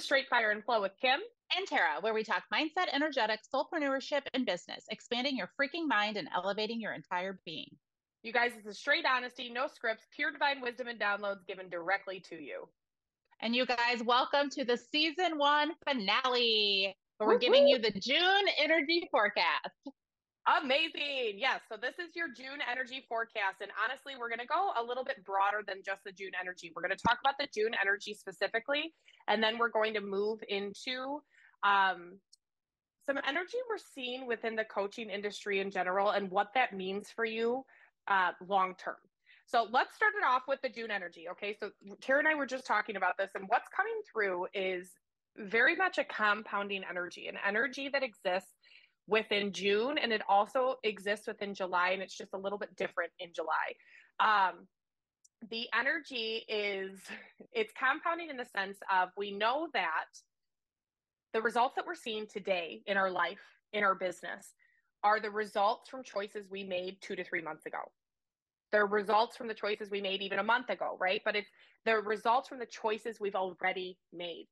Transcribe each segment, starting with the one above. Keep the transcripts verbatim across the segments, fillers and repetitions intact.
is Straight Fire and Flow with Kim and Tara, where we talk mindset, energetics, soulpreneurship, and business, expanding your freaking mind and elevating your entire being. You guys, this is straight honesty, no scripts, pure divine wisdom and downloads given directly to you. And you guys, welcome to the season one finale, where we're Woo-hoo. giving you the June energy forecast. Amazing. Yes. So this is your June energy forecast. And honestly, we're going to go a little bit broader than just the June energy. We're going to talk about the June energy specifically, and then we're going to move into um, some energy we're seeing within the coaching industry in general and what that means for you uh, long term. So let's start it off with the June energy. Okay. So Tara and I were just talking about this, and what's coming through is very much a compounding energy, an energy that exists within June, and it also exists within July, and it's just a little bit different in July. Um, the energy is, it's compounding in the sense of, we know that the results that we're seeing today in our life, in our business, are the results from choices we made two to three months ago. They're results from the choices we made even a month ago, right? But it's the results from the choices we've already made.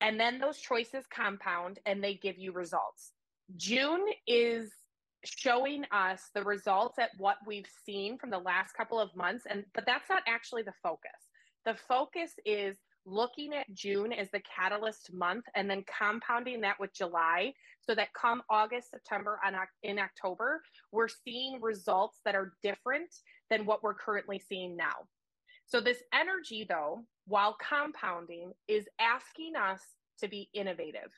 And then those choices compound and they give you results. June is showing us the results at what we've seen from the last couple of months, and but that's not actually the focus. The focus is looking at June as the catalyst month and then compounding that with July, so that come August, September, and in October, we're seeing results that are different than what we're currently seeing now. So this energy, though, while compounding, is asking us to be innovative.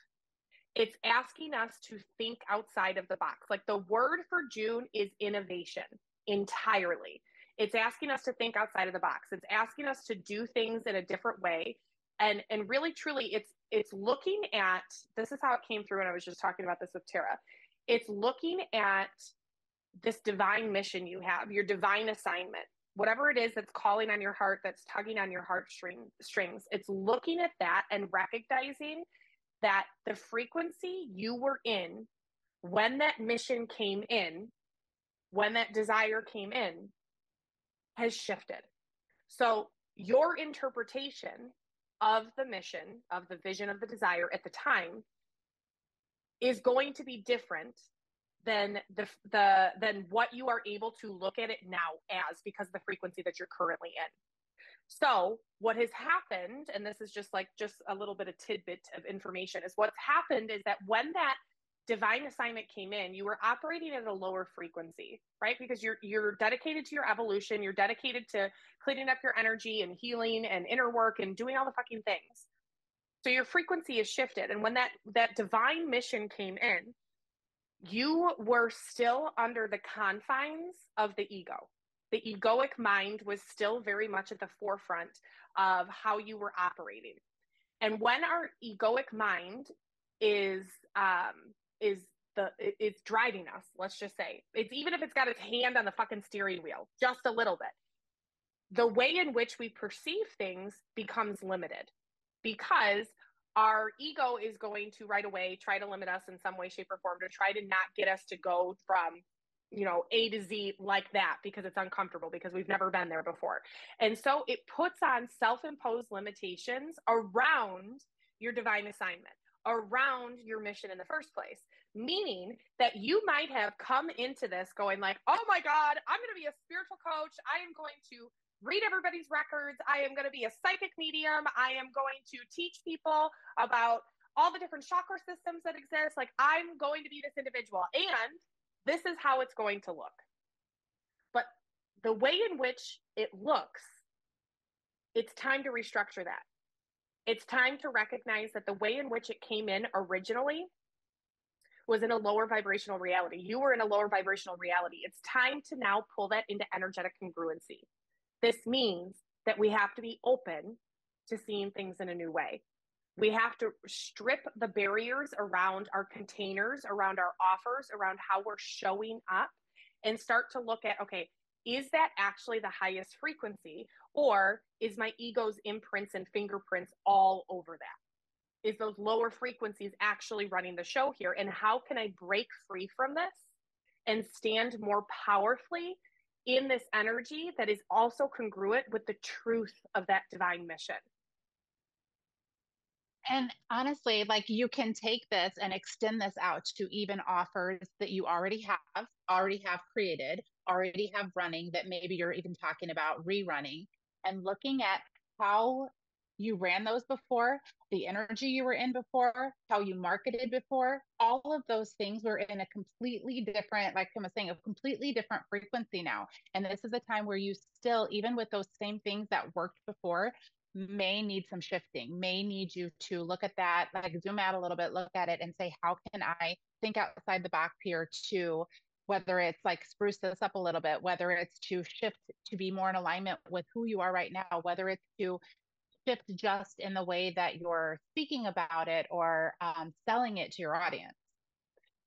It's asking us to think outside of the box. Like, the word for June is innovation entirely. It's asking us to think outside of the box. It's asking us to do things in a different way. And, and really, truly, it's, it's looking at, this is how it came through, and I was just talking about this with Tara. It's looking at this divine mission you have, your divine assignment, whatever it is that's calling on your heart, that's tugging on your heartstrings. String, it's looking at that and recognizing that the frequency you were in when that mission came in, when that desire came in, has shifted. So your interpretation of the mission, of the vision, of the desire at the time is going to be different than the, the than what you are able to look at it now as, because of the frequency that you're currently in. So what has happened, and this is just like just a little bit of tidbit of information, is what's happened is that when that divine assignment came in, you were operating at a lower frequency, right? Because you're you're dedicated to your evolution, you're dedicated to cleaning up your energy and healing and inner work and doing all the fucking things. So your frequency is shifted. And when that that divine mission came in, you were still under the confines of the ego. The egoic mind was still very much at the forefront of how you were operating. And when our egoic mind is um, is the it's driving us, let's just say, it's even if it's got its hand on the fucking steering wheel, just a little bit, the way in which we perceive things becomes limited, because our ego is going to right away try to limit us in some way, shape, or form, to try to not get us to go from, you know, A to Z like that, because it's uncomfortable, because we've never been there before. And so it puts on self-imposed limitations around your divine assignment, around your mission in the first place, meaning that you might have come into this going like, oh my God, I'm going to be a spiritual coach. I am going to read everybody's records. I am going to be a psychic medium. I am going to teach people about all the different chakra systems that exist. Like, I'm going to be this individual, and this is how it's going to look. But the way in which it looks, it's time to restructure that. It's time to recognize that the way in which it came in originally was in a lower vibrational reality. You were in a lower vibrational reality. It's time to now pull that into energetic congruency. This means that we have to be open to seeing things in a new way. We have to strip the barriers around our containers, around our offers, around how we're showing up, and start to look at, okay, is that actually the highest frequency, or is my ego's imprints and fingerprints all over that? Is those lower frequencies actually running the show here? And how can I break free from this and stand more powerfully in this energy that is also congruent with the truth of that divine mission? And honestly, like, you can take this and extend this out to even offers that you already have, already have created, already have running, that maybe you're even talking about rerunning, and looking at how you ran those before, the energy you were in before, how you marketed before. All of those things were in a completely different, like Kim was saying, a completely different frequency now. And this is a time where you still, even with those same things that worked before, may need some shifting, may need you to look at that, like zoom out a little bit, look at it and say, how can I think outside the box here to, whether it's like spruce this up a little bit, whether it's to shift to be more in alignment with who you are right now, whether it's to shift just in the way that you're speaking about it or um, selling it to your audience.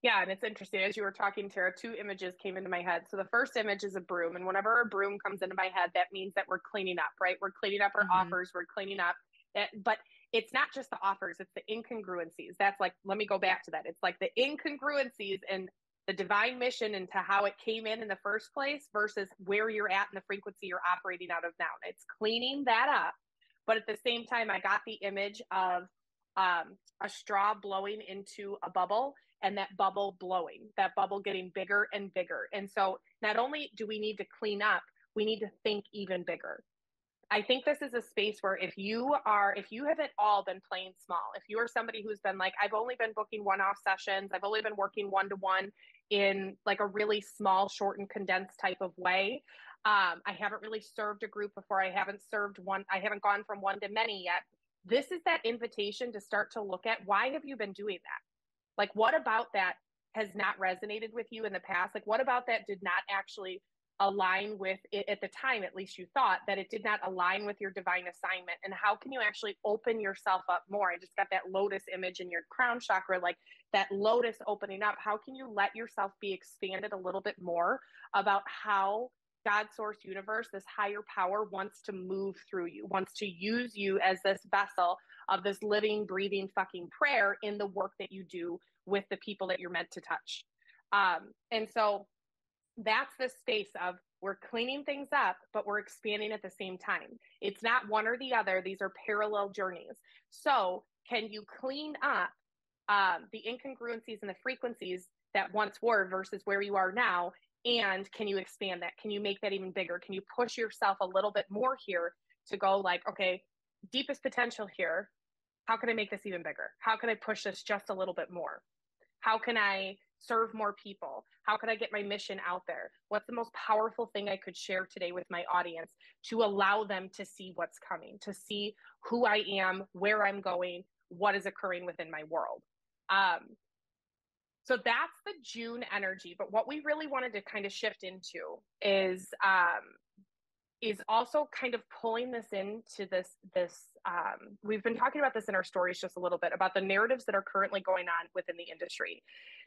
Yeah, and it's interesting. As you were talking, Tara, two images came into my head. So the first image is a broom. And whenever a broom comes into my head, that means that we're cleaning up, right? We're cleaning up our mm-hmm. offers. We're cleaning up. That, but it's not just the offers. It's the incongruencies. That's like, let me go back to that. It's like the incongruencies and the divine mission into how it came in in the first place versus where you're at and the frequency you're operating out of now. It's cleaning that up. But at the same time, I got the image of um, a straw blowing into a bubble, and that bubble blowing, that bubble getting bigger and bigger. And so not only do we need to clean up, we need to think even bigger. I think this is a space where if you are, if you have at all been playing small, if you are somebody who's been like, I've only been booking one-off sessions, I've only been working one-to-one in like a really small, short and condensed type of way. Um, I haven't really served a group before. I haven't served one. I haven't gone from one to many yet. This is that invitation to start to look at, why have you been doing that? Like, what about that has not resonated with you in the past? Like, what about that did not actually align with it at the time, at least you thought that it did not align with your divine assignment? And how can you actually open yourself up more? I just got that lotus image in your crown chakra, like that lotus opening up. How can you let yourself be expanded a little bit more about how God, source, universe, this higher power wants to move through you, wants to use you as this vessel of this living, breathing fucking prayer in the work that you do with the people that you're meant to touch. Um, and so that's the space of, we're cleaning things up, but we're expanding at the same time. It's not one or the other. These are parallel journeys. So can you clean up um, the incongruencies and the frequencies that once were versus where you are now? And can you expand that? Can you make that even bigger? Can you push yourself a little bit more here to go like, okay, deepest potential here. How can I make this even bigger? How can I push this just a little bit more? How can I serve more people? How can I get my mission out there? What's the most powerful thing I could share today with my audience to allow them to see what's coming, to see who I am, where I'm going, what is occurring within my world? Um, So that's the June energy. But what we really wanted to kind of shift into is um, is also kind of pulling this into this, this um, we've been talking about this in our stories just a little bit, about the narratives that are currently going on within the industry.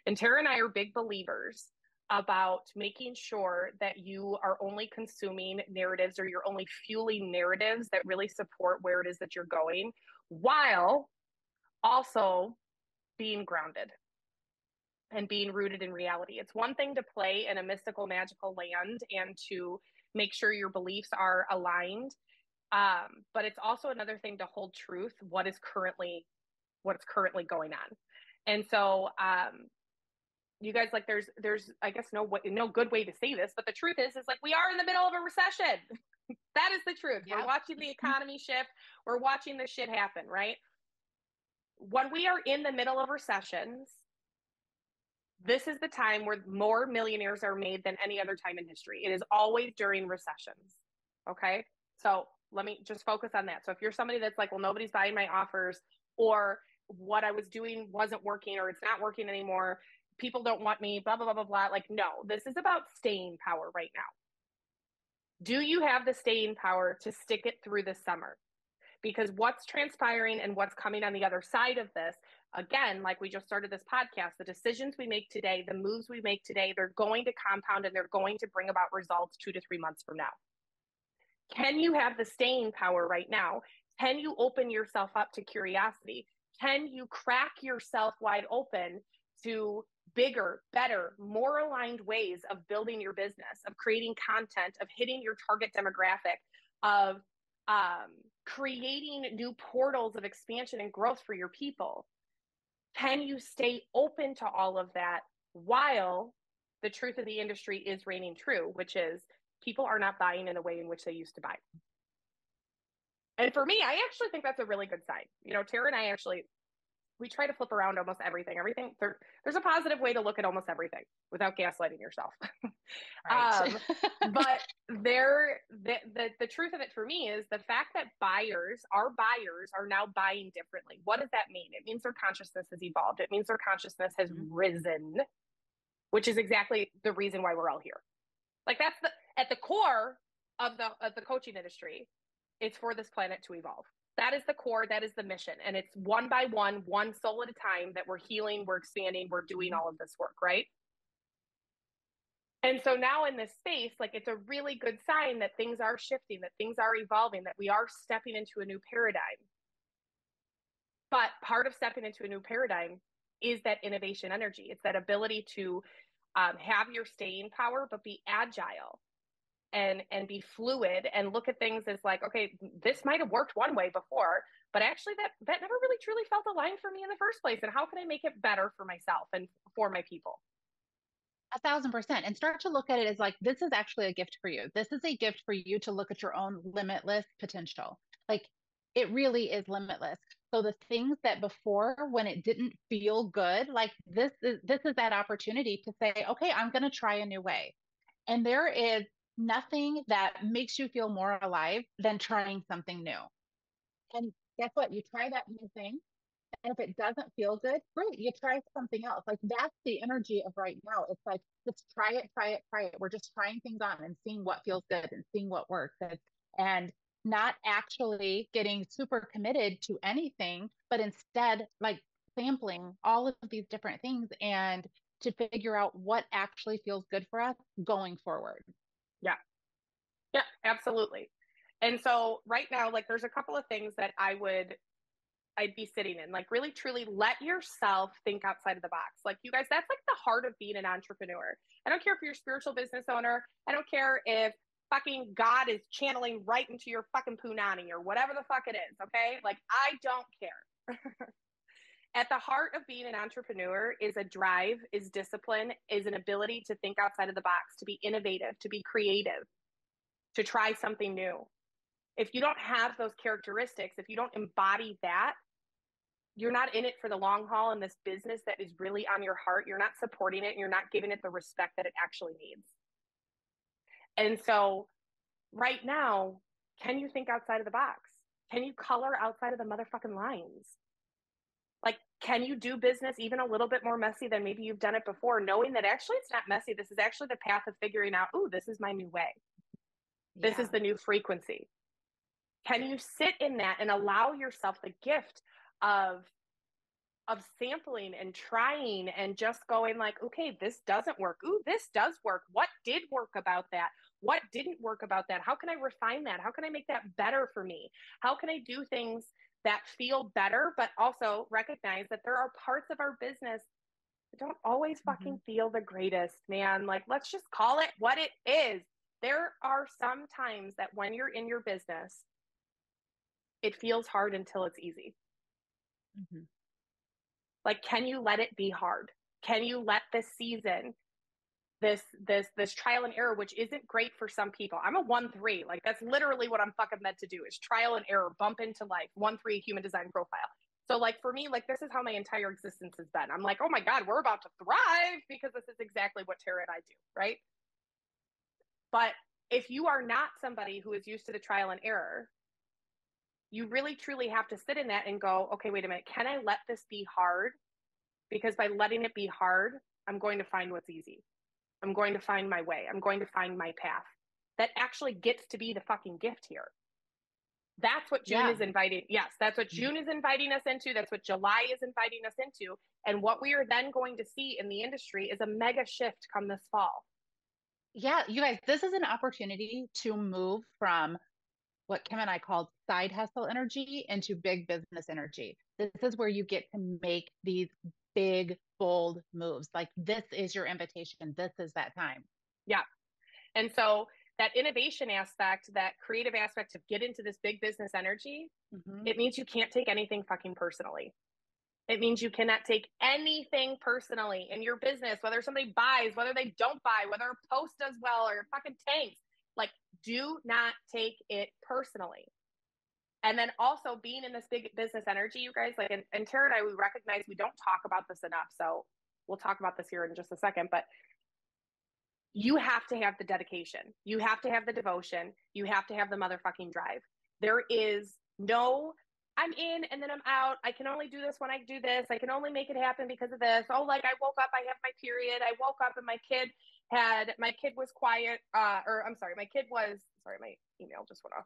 And Tara and I are big believers about making sure that you are only consuming narratives, or you're only fueling narratives that really support where it is that you're going, while also being grounded and being rooted in reality. It's one thing to play in a mystical, magical land and to make sure your beliefs are aligned. Um, but it's also another thing to hold truth, what is currently, what's currently going on. And so um, you guys, like there's, there's, I guess no way, no good way to say this, but the truth is, is like, we are in the middle of a recession. That is the truth. Yep. We're watching the economy shift. We're watching this shit happen, right? When we are in the middle of recessions, this is the time where more millionaires are made than any other time in history. It is always during recessions, okay? So let me just focus on that. So if you're somebody that's like, well, nobody's buying my offers, or what I was doing wasn't working, or it's not working anymore, people don't want me, blah, blah, blah, blah, blah. Like, no, this is about staying power right now. Do you have the staying power to stick it through the summer? Because what's transpiring and what's coming on the other side of this, again, like we just started this podcast, the decisions we make today, the moves we make today, they're going to compound and they're going to bring about results two to three months from now. Can you have the staying power right now? Can you open yourself up to curiosity? Can you crack yourself wide open to bigger, better, more aligned ways of building your business, of creating content, of hitting your target demographic, of um, creating new portals of expansion and growth for your people. Can you stay open to all of that while the truth of the industry is reigning true, which is people are not buying in the way in which they used to buy? And for me, I actually think that's a really good sign. You know, Tara and I actually, we try to flip around almost everything. Everything there, there's a positive way to look at almost everything without gaslighting yourself. Right. um, but there, the, the the truth of it for me is the fact that buyers, our buyers, are now buying differently. What does that mean? It means their consciousness has evolved. It means their consciousness has mm-hmm. risen, which is exactly the reason why we're all here. Like that's the at the core of the of the coaching industry. It's for this planet to evolve. That is the core, that is the mission. And it's one by one, one soul at a time that we're healing, we're expanding, we're doing all of this work, right? And so now in this space, like it's a really good sign that things are shifting, that things are evolving, that we are stepping into a new paradigm. But part of stepping into a new paradigm is that innovation energy. It's that ability to um, have your staying power, but be agile. And, and be fluid and look at things as like, okay, this might have worked one way before, but actually that, that never really truly felt aligned for me in the first place. And how can I make it better for myself and for my people? A thousand percent. And start to look at it as like, this is actually a gift for you. This is a gift for you to look at your own limitless potential. Like it really is limitless. So the things that before, when it didn't feel good, like this is, this is that opportunity to say, okay, I'm going to try a new way. And there is nothing that makes you feel more alive than trying something new. And guess what? You try that new thing. And if it doesn't feel good, great. You try something else. Like that's the energy of right now. It's like, let's try it, try it, try it. We're just trying things on and seeing what feels good and seeing what works, and, and not actually getting super committed to anything, but instead like sampling all of these different things and to figure out what actually feels good for us going forward. Yeah. Yeah, absolutely. And so right now, like there's a couple of things that I would, I'd be sitting in, like really, truly let yourself think outside of the box. Like you guys, that's like the heart of being an entrepreneur. I don't care if you're a spiritual business owner. I don't care if fucking God is channeling right into your fucking punani or whatever the fuck it is. Okay. Like I don't care. At the heart of being an entrepreneur is a drive, is discipline, is an ability to think outside of the box, to be innovative, to be creative, to try something new. If you don't have those characteristics, if you don't embody that, you're not in it for the long haul in this business that is really on your heart. You're not supporting it, and you're not giving it the respect that it actually needs. And so right now, can you think outside of the box? Can you color outside of the motherfucking lines? Like, can you do business even a little bit more messy than maybe you've done it before, knowing that actually it's not messy. This is actually the path of figuring out, ooh, this is my new way. Yeah. This is the new frequency. Can you sit in that and allow yourself the gift of, of sampling and trying and just going like, okay, this doesn't work. Ooh, this does work. What did work about that? What didn't work about that? How can I refine that? How can I make that better for me? How can I do things that feel better, but also recognize that there are parts of our business that don't always fucking mm-hmm. feel the greatest, man. Like, let's just call it what it is. There are some times that when you're in your business, it feels hard until it's easy. Mm-hmm. Like, can you let it be hard? Can you let this season, this, this, this trial and error, which isn't great for some people. I'm a one, three, like that's literally what I'm fucking meant to do is trial and error, bump into life, one, three, human design profile. So like, for me, like, this is how my entire existence has been. I'm like, oh my God, we're about to thrive because this is exactly what Tara and I do. Right. But if you are not somebody who is used to the trial and error, you really, truly have to sit in that and go, okay, wait a minute. Can I let this be hard? Because by letting it be hard, I'm going to find what's easy. I'm going to find my way. I'm going to find my path. That actually gets to be the fucking gift here. That's what June yeah. is inviting. Yes, that's what June is inviting us into. That's what July is inviting us into. And what we are then going to see in the industry is a mega shift come this fall. Yeah, you guys, this is an opportunity to move from what Kim and I called side hustle energy into big business energy. This is where you get to make these big, bold moves. Like this is your invitation. This is that time. Yeah. And so that innovation aspect, that creative aspect of get into this big business energy, mm-hmm. it means you can't take anything fucking personally. It means you cannot take anything personally in your business, whether somebody buys, whether they don't buy, whether a post does well or fucking tanks. Like, do not take it personally. And then also being in this big business energy, you guys, like, and, and Tara and I, we recognize we don't talk about this enough. So we'll talk about this here in just a second, but you have to have the dedication. You have to have the devotion. You have to have the motherfucking drive. There is no, I'm in and then I'm out. I can only do this when I do this. I can only make it happen because of this. Oh, like I woke up, I have my period. I woke up and my kid had, my kid was quiet. Uh, or I'm sorry, my kid was, sorry, my email just went off.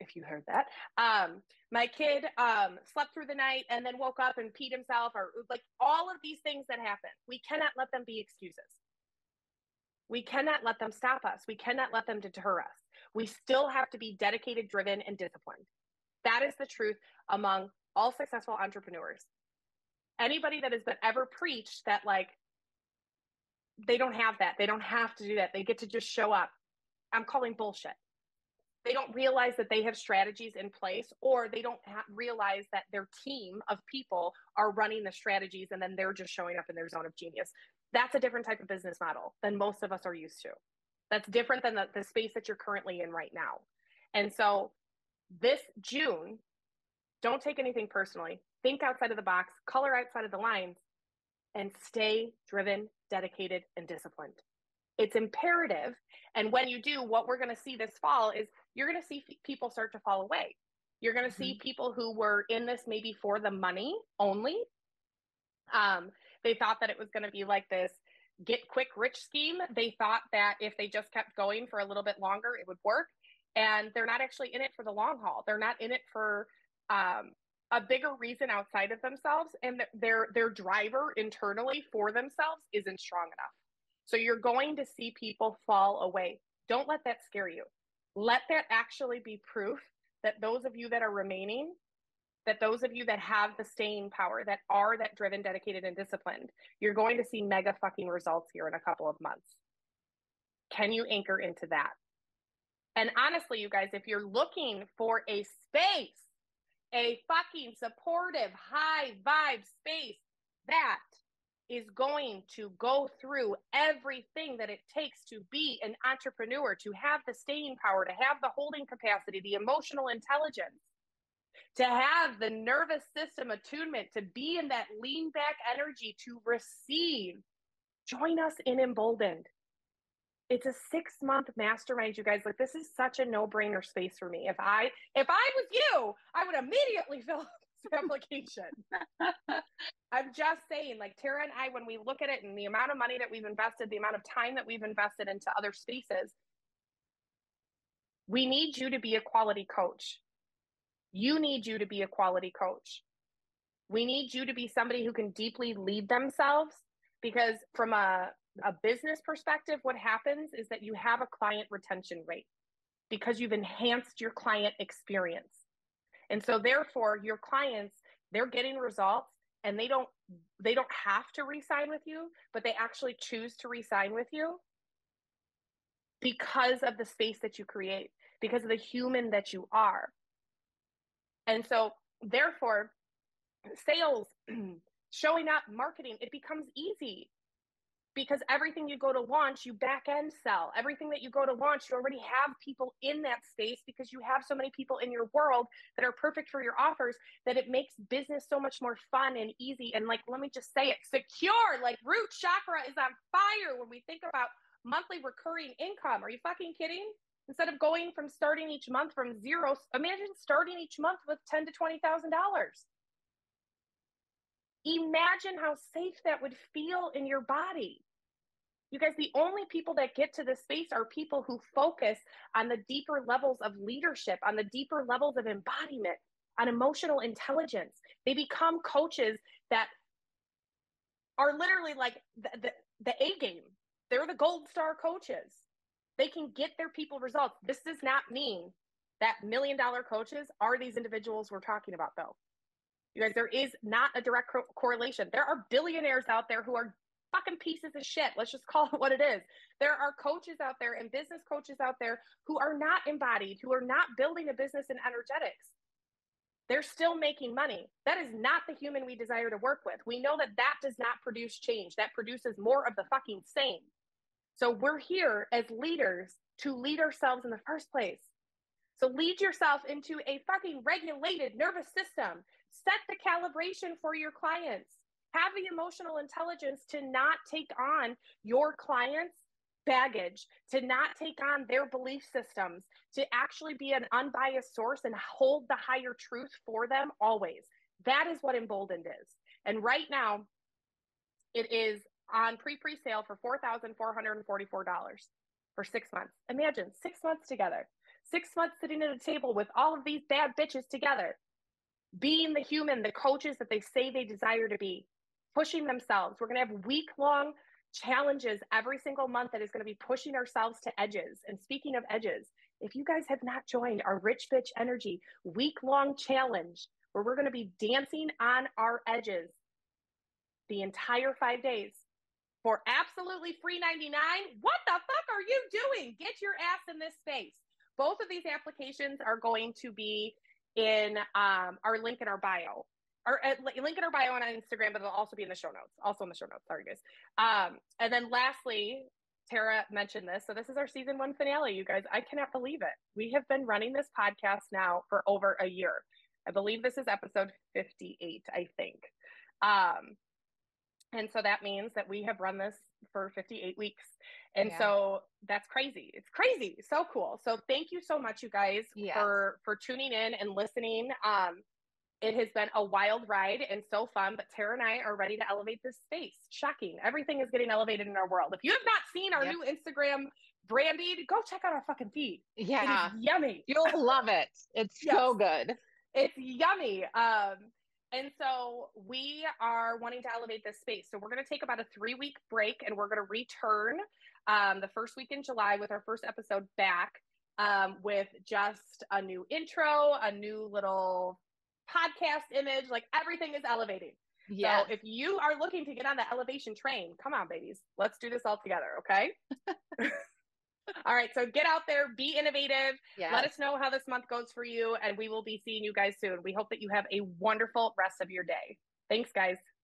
If you heard that, um, my kid um, slept through the night and then woke up and peed himself, or like all of these things that happen. We cannot let them be excuses. We cannot let them stop us. We cannot let them deter us. We still have to be dedicated, driven, and disciplined. That is the truth among all successful entrepreneurs. Anybody that has been ever preached that, like, they don't have that, they don't have to do that, they get to just show up, I'm calling bullshit. They don't realize that they have strategies in place, or they don't ha- realize that their team of people are running the strategies, and then they're just showing up in their zone of genius. That's a different type of business model than most of us are used to. That's different than the, the space that you're currently in right now. And so this June, don't take anything personally. Think outside of the box, color outside of the lines, and stay driven, dedicated, and disciplined. It's imperative. And when you do, what we're going to see this fall is you're going to see f- people start to fall away. You're going to mm-hmm. see people who were in this maybe for the money only. Um, they thought that it was going to be like this get quick rich scheme. They thought that if they just kept going for a little bit longer, it would work. And they're not actually in it for the long haul. They're not in it for um, a bigger reason outside of themselves. And th- their their driver internally for themselves isn't strong enough. So you're going to see people fall away. Don't let that scare you. Let that actually be proof that those of you that are remaining, that those of you that have the staying power, that are that driven, dedicated, and disciplined, you're going to see mega fucking results here in a couple of months. Can you anchor into that? And honestly, you guys, if you're looking for a space, a fucking supportive, high vibe space, that is going to go through everything that it takes to be an entrepreneur, to have the staying power, to have the holding capacity, the emotional intelligence, to have the nervous system attunement, to be in that lean back energy, to receive. Join us in Emboldened. It's a six month mastermind, you guys. Like, this is such a no brainer space for me. If I, if I was you, I would immediately fill up application. I'm just saying, like, Tara and I, when we look at it and the amount of money that we've invested, the amount of time that we've invested into other spaces, we need you to be a quality coach. You need you to be a quality coach. We need you to be somebody who can deeply lead themselves, because from a, a business perspective, what happens is that you have a client retention rate because you've enhanced your client experience. And so therefore your clients, they're getting results, and they don't, they don't have to re-sign with you, but they actually choose to re-sign with you because of the space that you create, because of the human that you are. And so therefore sales, showing up, marketing, it becomes easy because everything you go to launch, you back end sell. Everything that you go to launch, you already have people in that space because you have so many people in your world that are perfect for your offers, that it makes business so much more fun and easy. And, like, let me just say it, secure, like, root chakra is on fire when we think about monthly recurring income. Are you fucking kidding? Instead of going from starting each month from zero, imagine starting each month with ten thousand dollars to twenty thousand dollars. Imagine how safe that would feel in your body. You guys, the only people that get to this space are people who focus on the deeper levels of leadership, on the deeper levels of embodiment, on emotional intelligence. They become coaches that are literally like the, the, the A game. They're the gold star coaches. They can get their people results. This does not mean that million dollar coaches are these individuals we're talking about, though. You guys, there is not a direct co- correlation. There are billionaires out there who are fucking pieces of shit. Let's just call it what it is. There are coaches out there and business coaches out there who are not embodied, who are not building a business in energetics. They're still making money. That is not the human we desire to work with. We know that that does not produce change. That produces more of the fucking same. So we're here as leaders to lead ourselves in the first place. So lead yourself into a fucking regulated nervous system. Set the calibration for your clients. Have the emotional intelligence to not take on your clients' baggage, to not take on their belief systems, to actually be an unbiased source and hold the higher truth for them always. That is what Emboldened is. And right now, it is on pre-pre-sale for four thousand four hundred forty-four dollars for six months. Imagine six months together, six months sitting at a table with all of these bad bitches together, being the human, the coaches that they say they desire to be, pushing themselves. We're going to have week-long challenges every single month that is going to be pushing ourselves to edges. And speaking of edges, if you guys have not joined our Rich Bitch Energy week-long challenge, where we're going to be dancing on our edges the entire five days for absolutely free ninety-nine, what the fuck are you doing? Get your ass in this space. Both of these applications are going to be in um, our link in our bio. Or at link in our bio on Instagram, but it'll also be in the show notes. Also in the show notes. Sorry, guys. Um, and then lastly, Tara mentioned this. So this is our season one finale, you guys. I cannot believe it. We have been running this podcast now for over a year. I believe this is episode fifty-eight, I think. Um, and so that means that we have run this for fifty-eight weeks. And yeah. So that's crazy. It's crazy. So cool. So thank you so much, you guys, yes. for, for tuning in and listening. Um, It has been a wild ride and so fun, but Tara and I are ready to elevate this space. Shocking. Everything is getting elevated in our world. If you have not seen our yep. new Instagram branded, go check out our fucking feed. Yeah. It is yummy. You'll love it. It's yes. so good. It's yummy. Um, and so we are wanting to elevate this space. So we're going to take about a three week break and we're going to return um, the first week in July with our first episode back um, with just a new intro, a new little podcast image, like everything is elevating. Yeah. So if you are looking to get on the elevation train, come on, babies. Let's do this all together, okay? All right. So get out there, be innovative. Yes. Let us know how this month goes for you, and we will be seeing you guys soon. We hope that you have a wonderful rest of your day. Thanks, guys.